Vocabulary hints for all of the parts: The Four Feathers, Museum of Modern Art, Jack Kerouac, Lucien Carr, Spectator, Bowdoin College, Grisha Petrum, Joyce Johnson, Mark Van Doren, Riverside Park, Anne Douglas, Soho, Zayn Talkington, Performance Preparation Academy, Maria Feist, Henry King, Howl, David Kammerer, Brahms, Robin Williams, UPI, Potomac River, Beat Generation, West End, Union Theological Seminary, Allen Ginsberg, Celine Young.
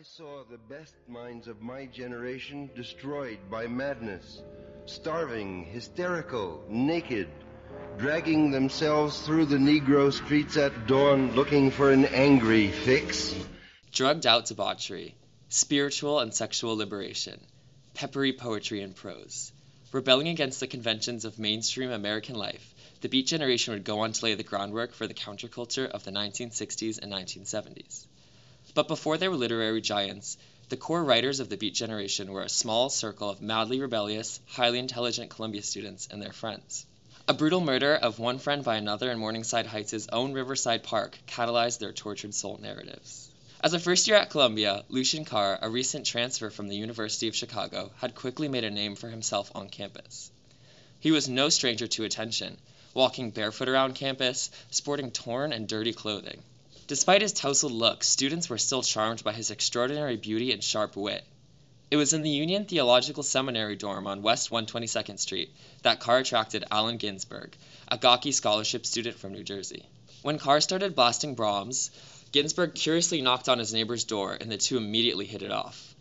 I saw the best minds of my generation destroyed by madness, starving, hysterical, naked, dragging themselves through the Negro streets at dawn looking for an angry fix. Drugged out debauchery, spiritual and sexual liberation, peppery poetry and prose. Rebelling against the conventions of mainstream American life, the Beat Generation would go on to lay the groundwork for the counterculture of the 1960s and 1970s. But before they were literary giants, the core writers of the Beat Generation were a small circle of madly rebellious, highly intelligent Columbia students and their friends. A brutal murder of one friend by another in Morningside Heights' own Riverside Park catalyzed their tortured soul narratives. As a first year at Columbia, Lucien Carr, a recent transfer from the University of Chicago, had quickly made a name for himself on campus. He was no stranger to attention, walking barefoot around campus, sporting torn and dirty clothing. Despite his tousled look, students were still charmed by his extraordinary beauty and sharp wit. It was in the Union Theological Seminary dorm on West 122nd Street that Carr attracted Allen Ginsberg, a gawky scholarship student from New Jersey. When Carr started blasting Brahms, Ginsberg curiously knocked on his neighbor's door, and the two immediately hit it off.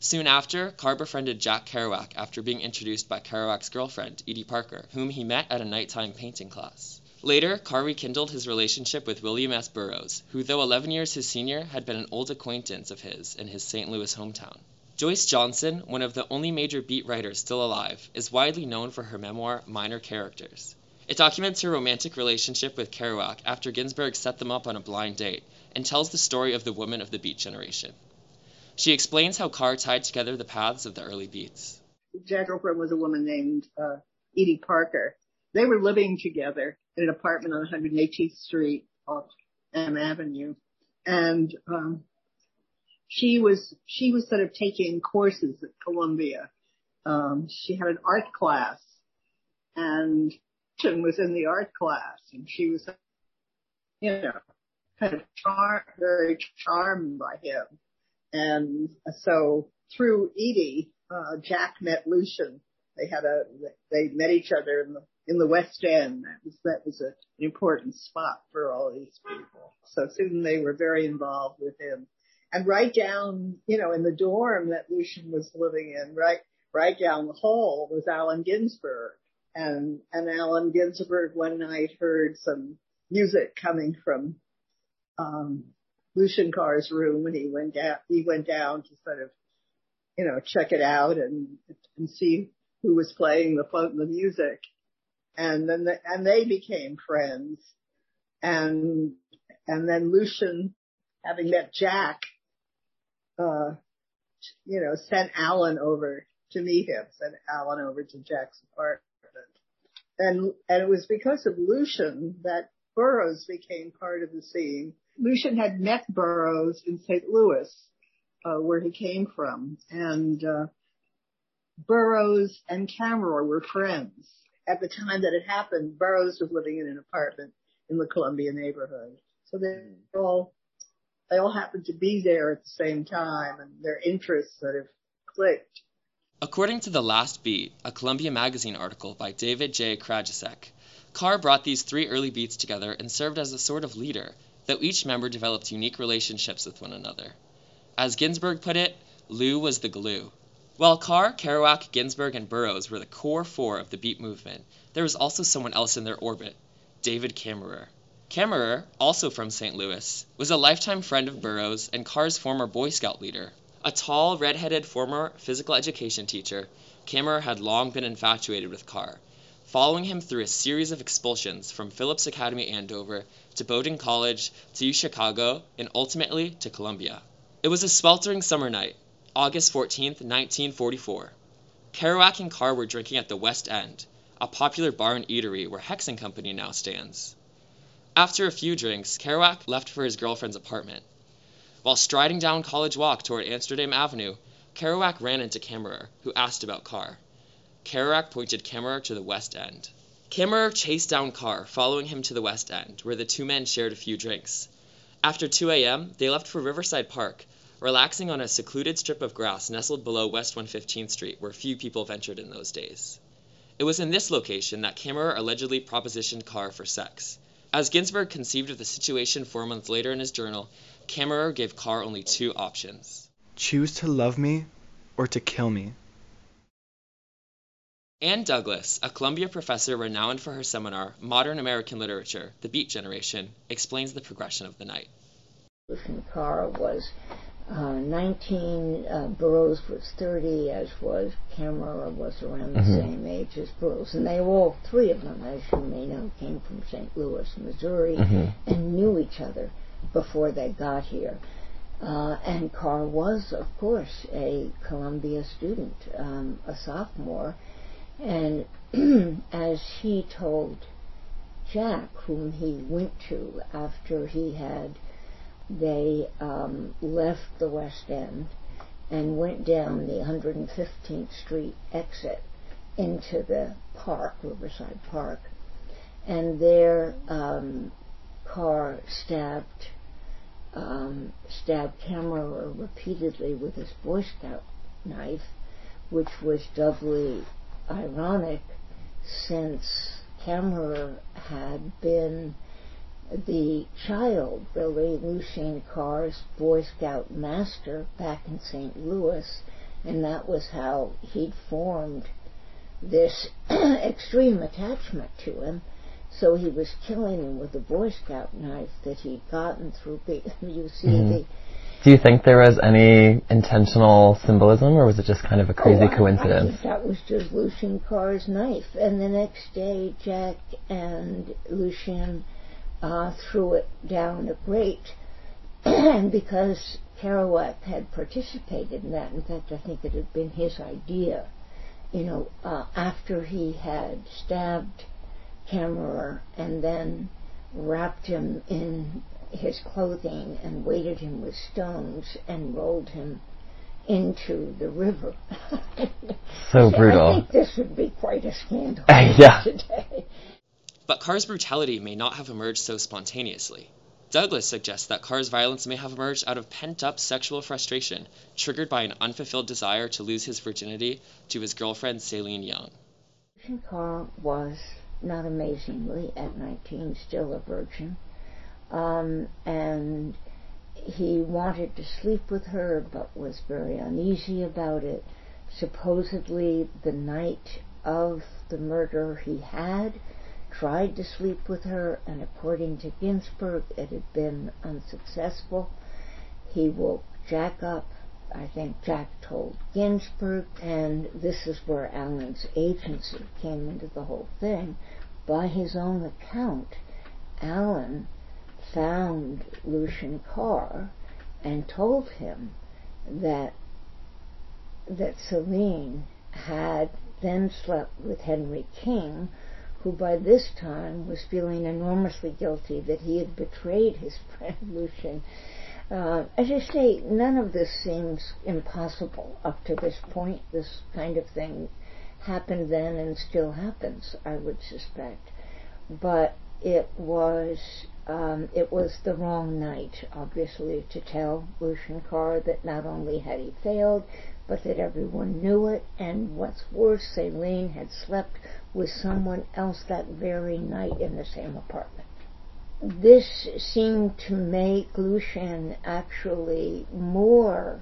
Soon after, Carr befriended Jack Kerouac after being introduced by Kerouac's girlfriend, Edie Parker, whom he met at a nighttime painting class. Later, Carr rekindled his relationship with William S. Burroughs, who, though 11 years his senior, had been an old acquaintance of his in his St. Louis hometown. Joyce Johnson, one of the only major beat writers still alive, is widely known for her memoir, Minor Characters. It documents her romantic relationship with Kerouac after Ginsberg set them up on a blind date, and tells the story of the woman of the Beat Generation. She explains how Carr tied together the paths of the early beats. Jack's girlfriend was a woman named Edie Parker. They were living together in an apartment on 118th Street off M Avenue. And she was sort of taking courses at Columbia. She had an art class, and was in the art class. And she was, kind of very charmed by him. And so through Edie, Jack met Lucien. They met each other in the West End. That was an important spot for all these people. So soon they were very involved with him. And right down, in the dorm that Lucien was living in, right down the hall was Allen Ginsberg. And Allen Ginsberg one night heard some music coming from Lucien Carr's room, and he went down to sort of, check it out and see who was playing the music. And then they became friends. And then Lucien, having met Jack, sent Allen over to meet him, sent Allen over to Jack's apartment. And it was because of Lucien that Burroughs became part of the scene. Lucien had met Burroughs in St. Louis, where he came from. And Burroughs and Kammerer were friends. At the time that it happened, Burroughs was living in an apartment in the Columbia neighborhood. So they all happened to be there at the same time, and their interests sort of clicked. According to The Last Beat, a Columbia Magazine article by David J. Krajicek, Carr brought these three early beats together and served as a sort of leader, though each member developed unique relationships with one another. As Ginsberg put it, Lou was the glue. While Carr, Kerouac, Ginsberg, and Burroughs were the core four of the beat movement, there was also someone else in their orbit, David Kammerer. Kammerer, also from St. Louis, was a lifetime friend of Burroughs and Carr's former Boy Scout leader. A tall, red-headed former physical education teacher, Kammerer had long been infatuated with Carr, following him through a series of expulsions from Phillips Academy Andover to Bowdoin College to Chicago and ultimately to Columbia. It was a sweltering summer night, August 14, 1944. Kerouac and Carr were drinking at the West End, a popular bar and eatery where Hex & Company now stands. After a few drinks, Kerouac left for his girlfriend's apartment. While striding down College Walk toward Amsterdam Avenue, Kerouac ran into Kammerer, who asked about Carr. Kerouac pointed Kammerer to the West End. Kammerer chased down Carr, following him to the West End, where the two men shared a few drinks. After 2 a.m., they left for Riverside Park, relaxing on a secluded strip of grass nestled below West 115th Street, where few people ventured in those days. It was in this location that Kammerer allegedly propositioned Carr for sex. As Ginsberg conceived of the situation 4 months later in his journal, Kammerer gave Carr only two options. Choose to love me or to kill me. Anne Douglas, a Columbia professor renowned for her seminar, Modern American Literature, The Beat Generation, explains the progression of the night. Lucien Carr was 19, Burroughs was 30, as was Kammerer, was around the same age as Burroughs. And they all three of them, as you may know, came from St. Louis, Missouri, and knew each other before they got here. And Carr was, of course, a Columbia student, a sophomore. And as he told Jack, whom he went to after he had, they left the West End and went down the 115th Street exit into the park, Riverside Park. And there Carr stabbed Kammerer repeatedly with his Boy Scout knife, which was doubly ironic since Kammerer had been the child, really, Lucien Carr's Boy Scout master back in St. Louis, and that was how he'd formed this extreme attachment to him. So he was killing him with a Boy Scout knife that he'd gotten through UCB. Do you think there was any intentional symbolism, or was it just kind of a crazy coincidence? I think that was just Lucien Carr's knife. And the next day, Jack and Lucien threw it down the grate, and because Kerouac had participated in that, in fact, I think it had been his idea, you know, after he had stabbed Kammerer and then wrapped him in his clothing and weighted him with stones and rolled him into the river. So brutal. I think this would be quite a scandal today. But Carr's brutality may not have emerged so spontaneously. Douglas suggests that Carr's violence may have emerged out of pent-up sexual frustration, triggered by an unfulfilled desire to lose his virginity to his girlfriend Celine Young. Carr was, not amazingly, at 19, still a virgin. And he wanted to sleep with her, but was very uneasy about it. Supposedly, the night of the murder, he had tried to sleep with her, and according to Ginsberg, it had been unsuccessful. He woke Jack up. I think Jack told Ginsberg, and this is where Allen's agency came into the whole thing. By his own account, Allen found Lucien Carr and told him that Celine had then slept with Henry King, who by this time was feeling enormously guilty that he had betrayed his friend Lucien. As I say, none of this seems impossible up to this point. This kind of thing happened then and still happens, I would suspect. But it was the wrong night, obviously, to tell Lucien Carr that not only had he failed, but that everyone knew it, and what's worse, Celine had slept with someone else that very night in the same apartment. This seemed to make Lucien actually more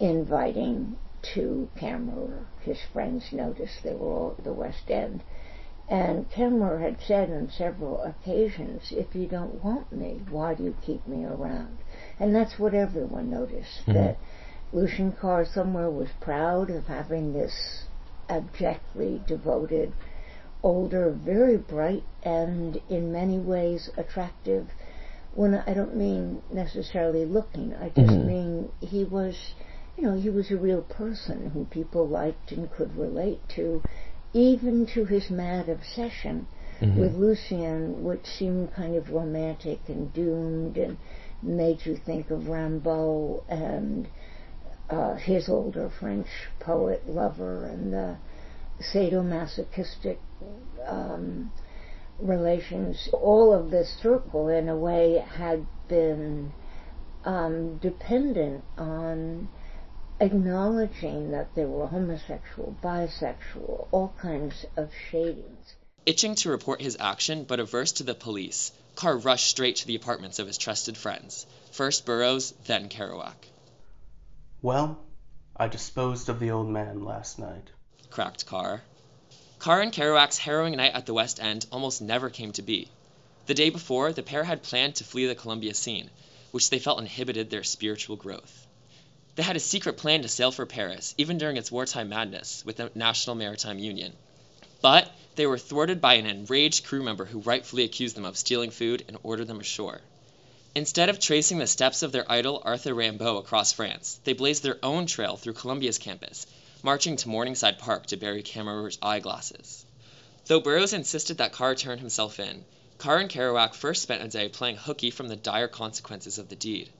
inviting to Kammerer. His friends noticed they were all at the West End. And Kammerer had said on several occasions, if you don't want me, why do you keep me around? And that's what everyone noticed, that Lucien Carr somewhere was proud of having this abjectly devoted, older, very bright, and in many ways attractive. When I don't mean necessarily looking, I just mean he was a real person who people liked and could relate to, even to his mad obsession with Lucien, which seemed kind of romantic and doomed and made you think of Rimbaud and his older French poet lover and the sadomasochistic relations. All of this circle, in a way, had been dependent on acknowledging that there were homosexual, bisexual, all kinds of shadings. Itching to report his action, but averse to the police, Carr rushed straight to the apartments of his trusted friends, first Burroughs, then Kerouac. Well, I disposed of the old man last night, cracked Carr. Carr and Kerouac's harrowing night at the West End almost never came to be. The day before, the pair had planned to flee the Columbia scene, which they felt inhibited their spiritual growth. They had a secret plan to sail for Paris, even during its wartime madness, with the National Maritime Union. But they were thwarted by an enraged crew member who rightfully accused them of stealing food and ordered them ashore. Instead of tracing the steps of their idol Arthur Rimbaud across France, they blazed their own trail through Columbia's campus, marching to Morningside Park to bury Kammerer's eyeglasses. Though Burroughs insisted that Carr turn himself in, Carr and Kerouac first spent a day playing hooky from the dire consequences of the deed.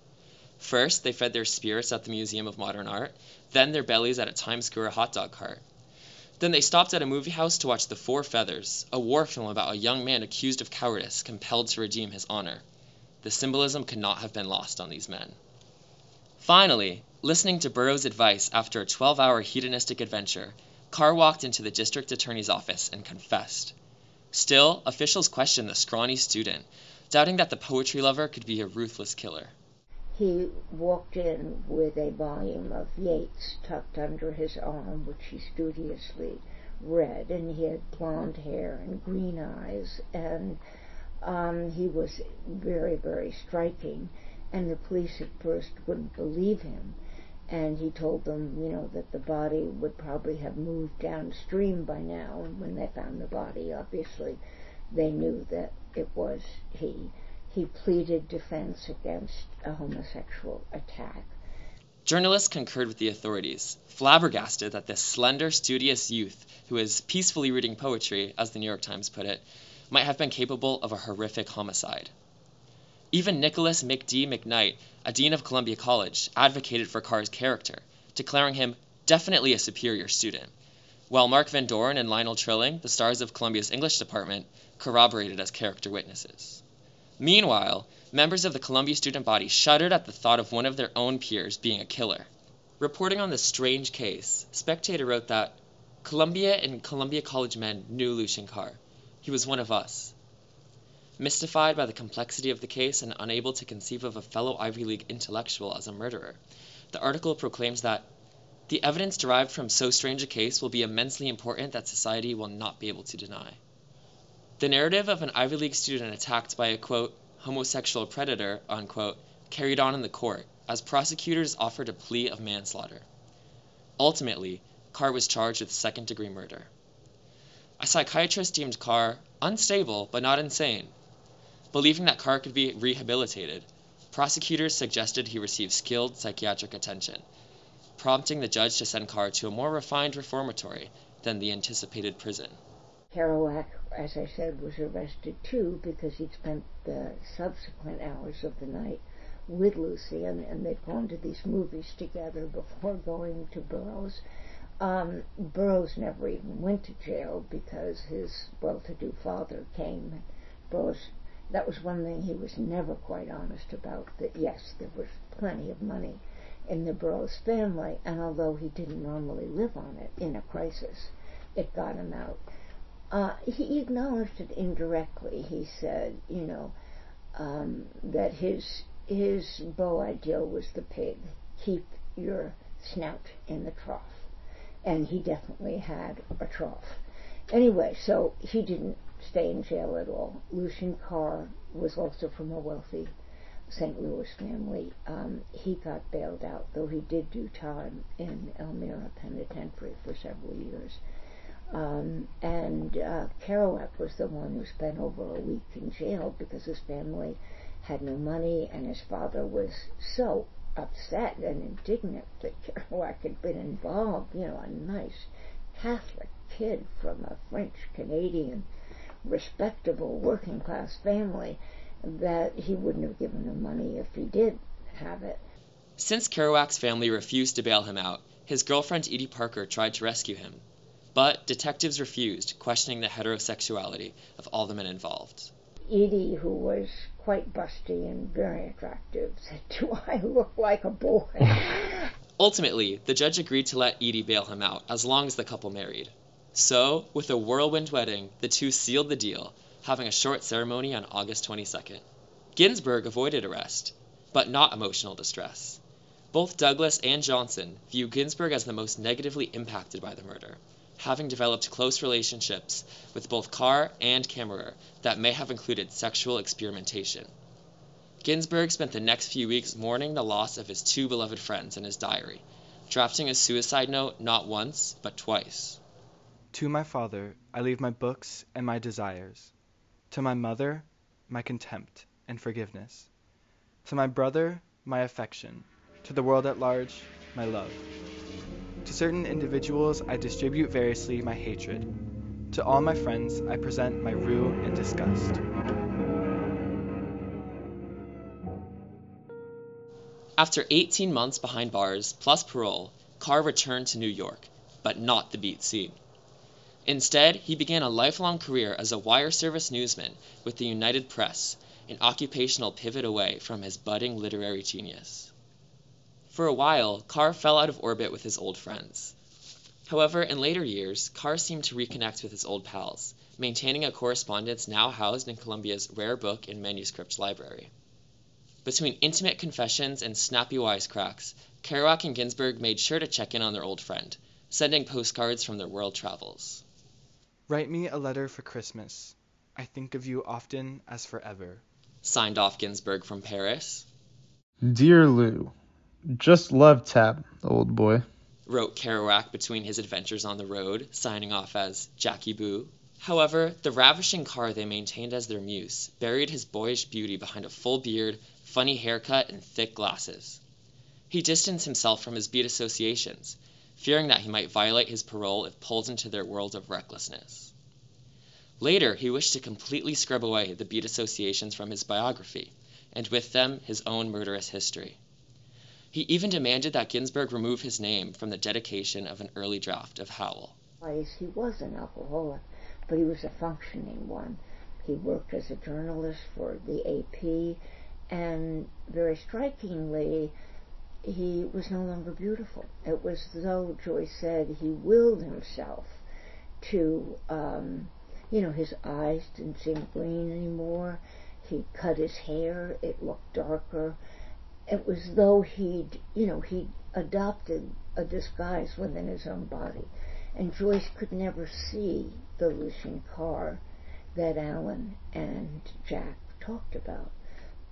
First, they fed their spirits at the Museum of Modern Art, then their bellies at a Times Square hot dog cart. Then they stopped at a movie house to watch The Four Feathers, a war film about a young man accused of cowardice, compelled to redeem his honor. The symbolism could not have been lost on these men. Finally, listening to Burroughs' advice after a 12-hour hedonistic adventure, Carr walked into the district attorney's office and confessed. Still, officials questioned the scrawny student, doubting that the poetry lover could be a ruthless killer. He walked in with a volume of Yeats tucked under his arm, which he studiously read, and he had blonde hair and green eyes, and he was very, very striking, and the police at first wouldn't believe him. And he told them, you know, that the body would probably have moved downstream by now. And when they found the body, obviously, they knew that it was he. He pleaded defense against a homosexual attack. Journalists concurred with the authorities, flabbergasted that this slender, studious youth, who is peacefully reading poetry, as the New York Times put it, might have been capable of a horrific homicide. Even Nicholas McD. McKnight, a dean of Columbia College, advocated for Carr's character, declaring him definitely a superior student, while Mark Van Doren and Lionel Trilling, the stars of Columbia's English department, corroborated as character witnesses. Meanwhile, members of the Columbia student body shuddered at the thought of one of their own peers being a killer. Reporting on the strange case, Spectator wrote that Columbia and Columbia College men knew Lucien Carr. He was one of us. Mystified by the complexity of the case and unable to conceive of a fellow Ivy League intellectual as a murderer, the article proclaims that the evidence derived from so strange a case will be immensely important that society will not be able to deny. The narrative of an Ivy League student attacked by a, quote, homosexual predator, unquote, carried on in the court as prosecutors offered a plea of manslaughter. Ultimately, Carr was charged with second-degree murder. A psychiatrist deemed Carr unstable but not insane. Believing that Carr could be rehabilitated, prosecutors suggested he receive skilled psychiatric attention, prompting the judge to send Carr to a more refined reformatory than the anticipated prison. Kerouac, as I said, was arrested too because he'd spent the subsequent hours of the night with Lucien, and they'd gone to these movies together before going to Burroughs. Burroughs never even went to jail because his well-to-do father came. And Burroughs, that was one thing he was never quite honest about, that yes, there was plenty of money in the Burroughs family, and although he didn't normally live on it, in a crisis, it got him out. He acknowledged it indirectly. He said, you know, that his beau ideal was the pig. Keep your snout in the trough. And he definitely had a trough. Anyway, so he didn't stay in jail at all. Lucien Carr was also from a wealthy St. Louis family. He got bailed out, though he did do time in Elmira Penitentiary for several years. And Kerouac was the one who spent over a week in jail because his family had no money, and his father was so upset and indignant that Kerouac had been involved, you know, a nice Catholic kid from a French-Canadian respectable working-class family, that he wouldn't have given him money if he did have it. Since Kerouac's family refused to bail him out, his girlfriend Edie Parker tried to rescue him, but detectives refused, questioning the heterosexuality of all the men involved. Edie, who was quite busty and very attractive, said, "Do I look like a boy?" Ultimately, the judge agreed to let Edie bail him out as long as the couple married. So, with a whirlwind wedding, the two sealed the deal, having a short ceremony on August 22nd. Ginsberg avoided arrest, but not emotional distress. Both Douglas and Johnson view Ginsberg as the most negatively impacted by the murder, having developed close relationships with both Carr and Kammerer that may have included sexual experimentation. Ginsberg spent the next few weeks mourning the loss of his two beloved friends in his diary, drafting a suicide note not once, but twice. To my father, I leave my books and my desires. To my mother, my contempt and forgiveness. To my brother, my affection. To the world at large, my love. To certain individuals, I distribute variously my hatred. To all my friends, I present my rue and disgust. After 18 months behind bars, plus parole, Carr returned to New York, but not the beat scene. Instead, he began a lifelong career as a wire service newsman with the United Press, an occupational pivot away from his budding literary genius. For a while, Carr fell out of orbit with his old friends. However, in later years, Carr seemed to reconnect with his old pals, maintaining a correspondence now housed in Columbia's Rare Book and Manuscript Library. Between intimate confessions and snappy wisecracks, Kerouac and Ginsberg made sure to check in on their old friend, sending postcards from their world travels. Write me a letter for Christmas. I think of you often as forever. Signed off Ginsberg from Paris. Dear Lou. Just love Tab, old boy, wrote Kerouac between his adventures on the road, signing off as Jackie Boo. However, the ravishing Carr they maintained as their muse buried his boyish beauty behind a full beard, funny haircut, and thick glasses. He distanced himself from his beat associations, fearing that he might violate his parole if pulled into their world of recklessness. Later, he wished to completely scrub away the beat associations from his biography, and with them, his own murderous history. He even demanded that Ginsberg remove his name from the dedication of an early draft of Howl. He was an alcoholic, but he was a functioning one. He worked as a journalist for the AP, and very strikingly, he was no longer beautiful. It was as though Joyce said he willed himself to, his eyes didn't seem green anymore. He cut his hair, it looked darker. It was as though he'd adopted a disguise within his own body. And Joyce could never see the Lucien Carr that Allen and Jack talked about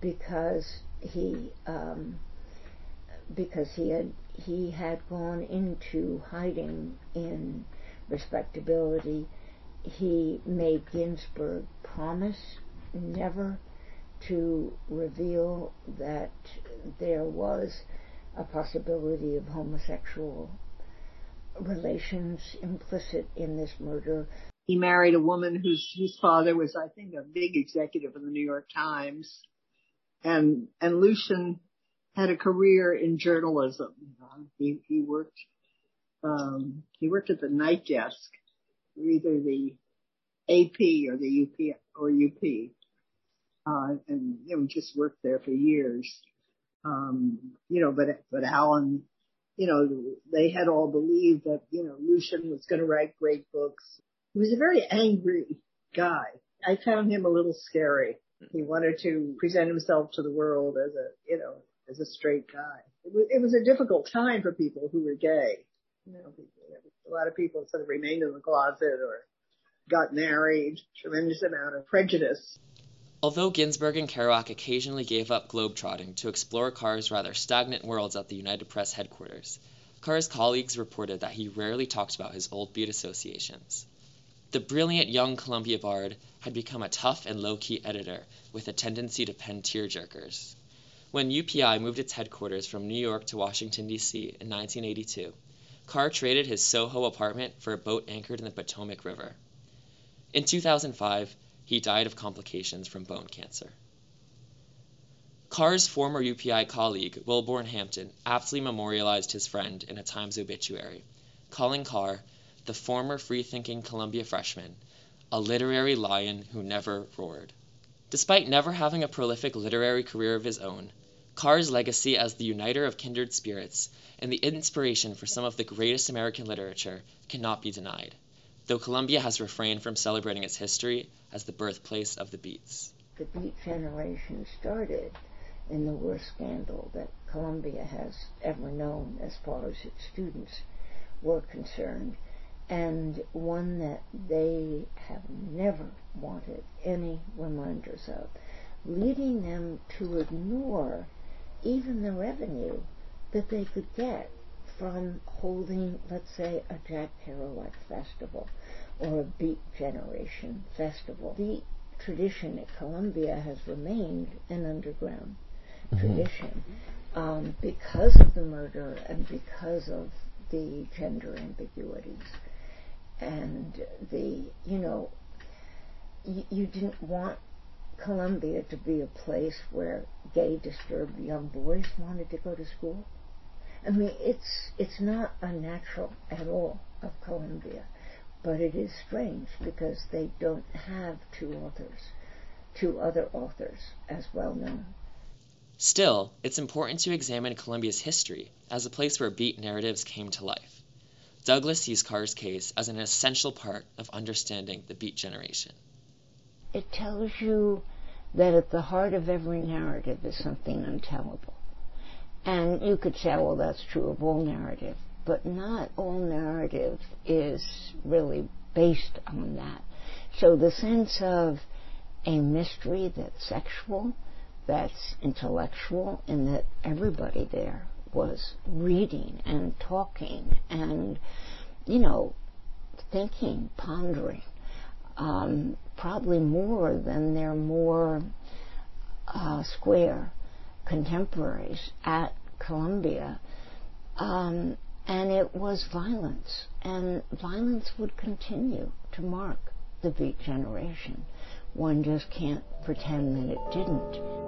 because he had gone into hiding in respectability. He made Ginsberg promise never to reveal that there was a possibility of homosexual relations implicit in this murder. He married a woman whose father was, I think, a big executive in the New York Times. And Lucien had a career in journalism. He worked at the night desk, either the AP or the UP. And just worked there for years. But Allen, they had all believed that, Lucien was going to write great books. He was a very angry guy. I found him a little scary. He wanted to present himself to the world as a straight guy. It was a difficult time for people who were gay. A lot of people sort of remained in the closet or got married. Tremendous amount of prejudice. Although Ginsberg and Kerouac occasionally gave up globetrotting to explore Carr's rather stagnant worlds at the United Press headquarters, Carr's colleagues reported that he rarely talked about his old beat associations. The brilliant young Columbia bard had become a tough and low-key editor with a tendency to pen tearjerkers. When UPI moved its headquarters from New York to Washington, D.C. in 1982, Carr traded his Soho apartment for a boat anchored in the Potomac River. In 2005, he died of complications from bone cancer. Carr's former UPI colleague, Wilborn Hampton, aptly memorialized his friend in a Times obituary, calling Carr, the former free-thinking Columbia freshman, a literary lion who never roared. Despite never having a prolific literary career of his own, Carr's legacy as the uniter of kindred spirits and the inspiration for some of the greatest American literature cannot be denied, though Columbia has refrained from celebrating its history as the birthplace of the Beats. The Beat Generation started in the worst scandal that Columbia has ever known as far as its students were concerned, and one that they have never wanted any reminders of, leading them to ignore even the revenue that they could get from holding, let's say, a Jack Kerouac festival or a Beat Generation festival. The tradition at Columbia has remained an underground tradition because of the murder and because of the gender ambiguities and the, you know, you didn't want Columbia to be a place where gay, disturbed young boys wanted to go to school. I mean, it's not unnatural at all of Columbia, but it is strange because they don't have two other authors as well known. Still, it's important to examine Columbia's history as a place where beat narratives came to life. Douglas sees Carr's case as an essential part of understanding the Beat Generation. It tells you that at the heart of every narrative is something untellable. And you could say, well, that's true of all narrative, but not all narrative is really based on that. So the sense of a mystery that's sexual, that's intellectual, and that everybody there was reading and talking and, you know, thinking, pondering, probably more than their more square contemporaries at Columbia, and it was violence, and violence would continue to mark the Beat Generation. One just can't pretend that it didn't.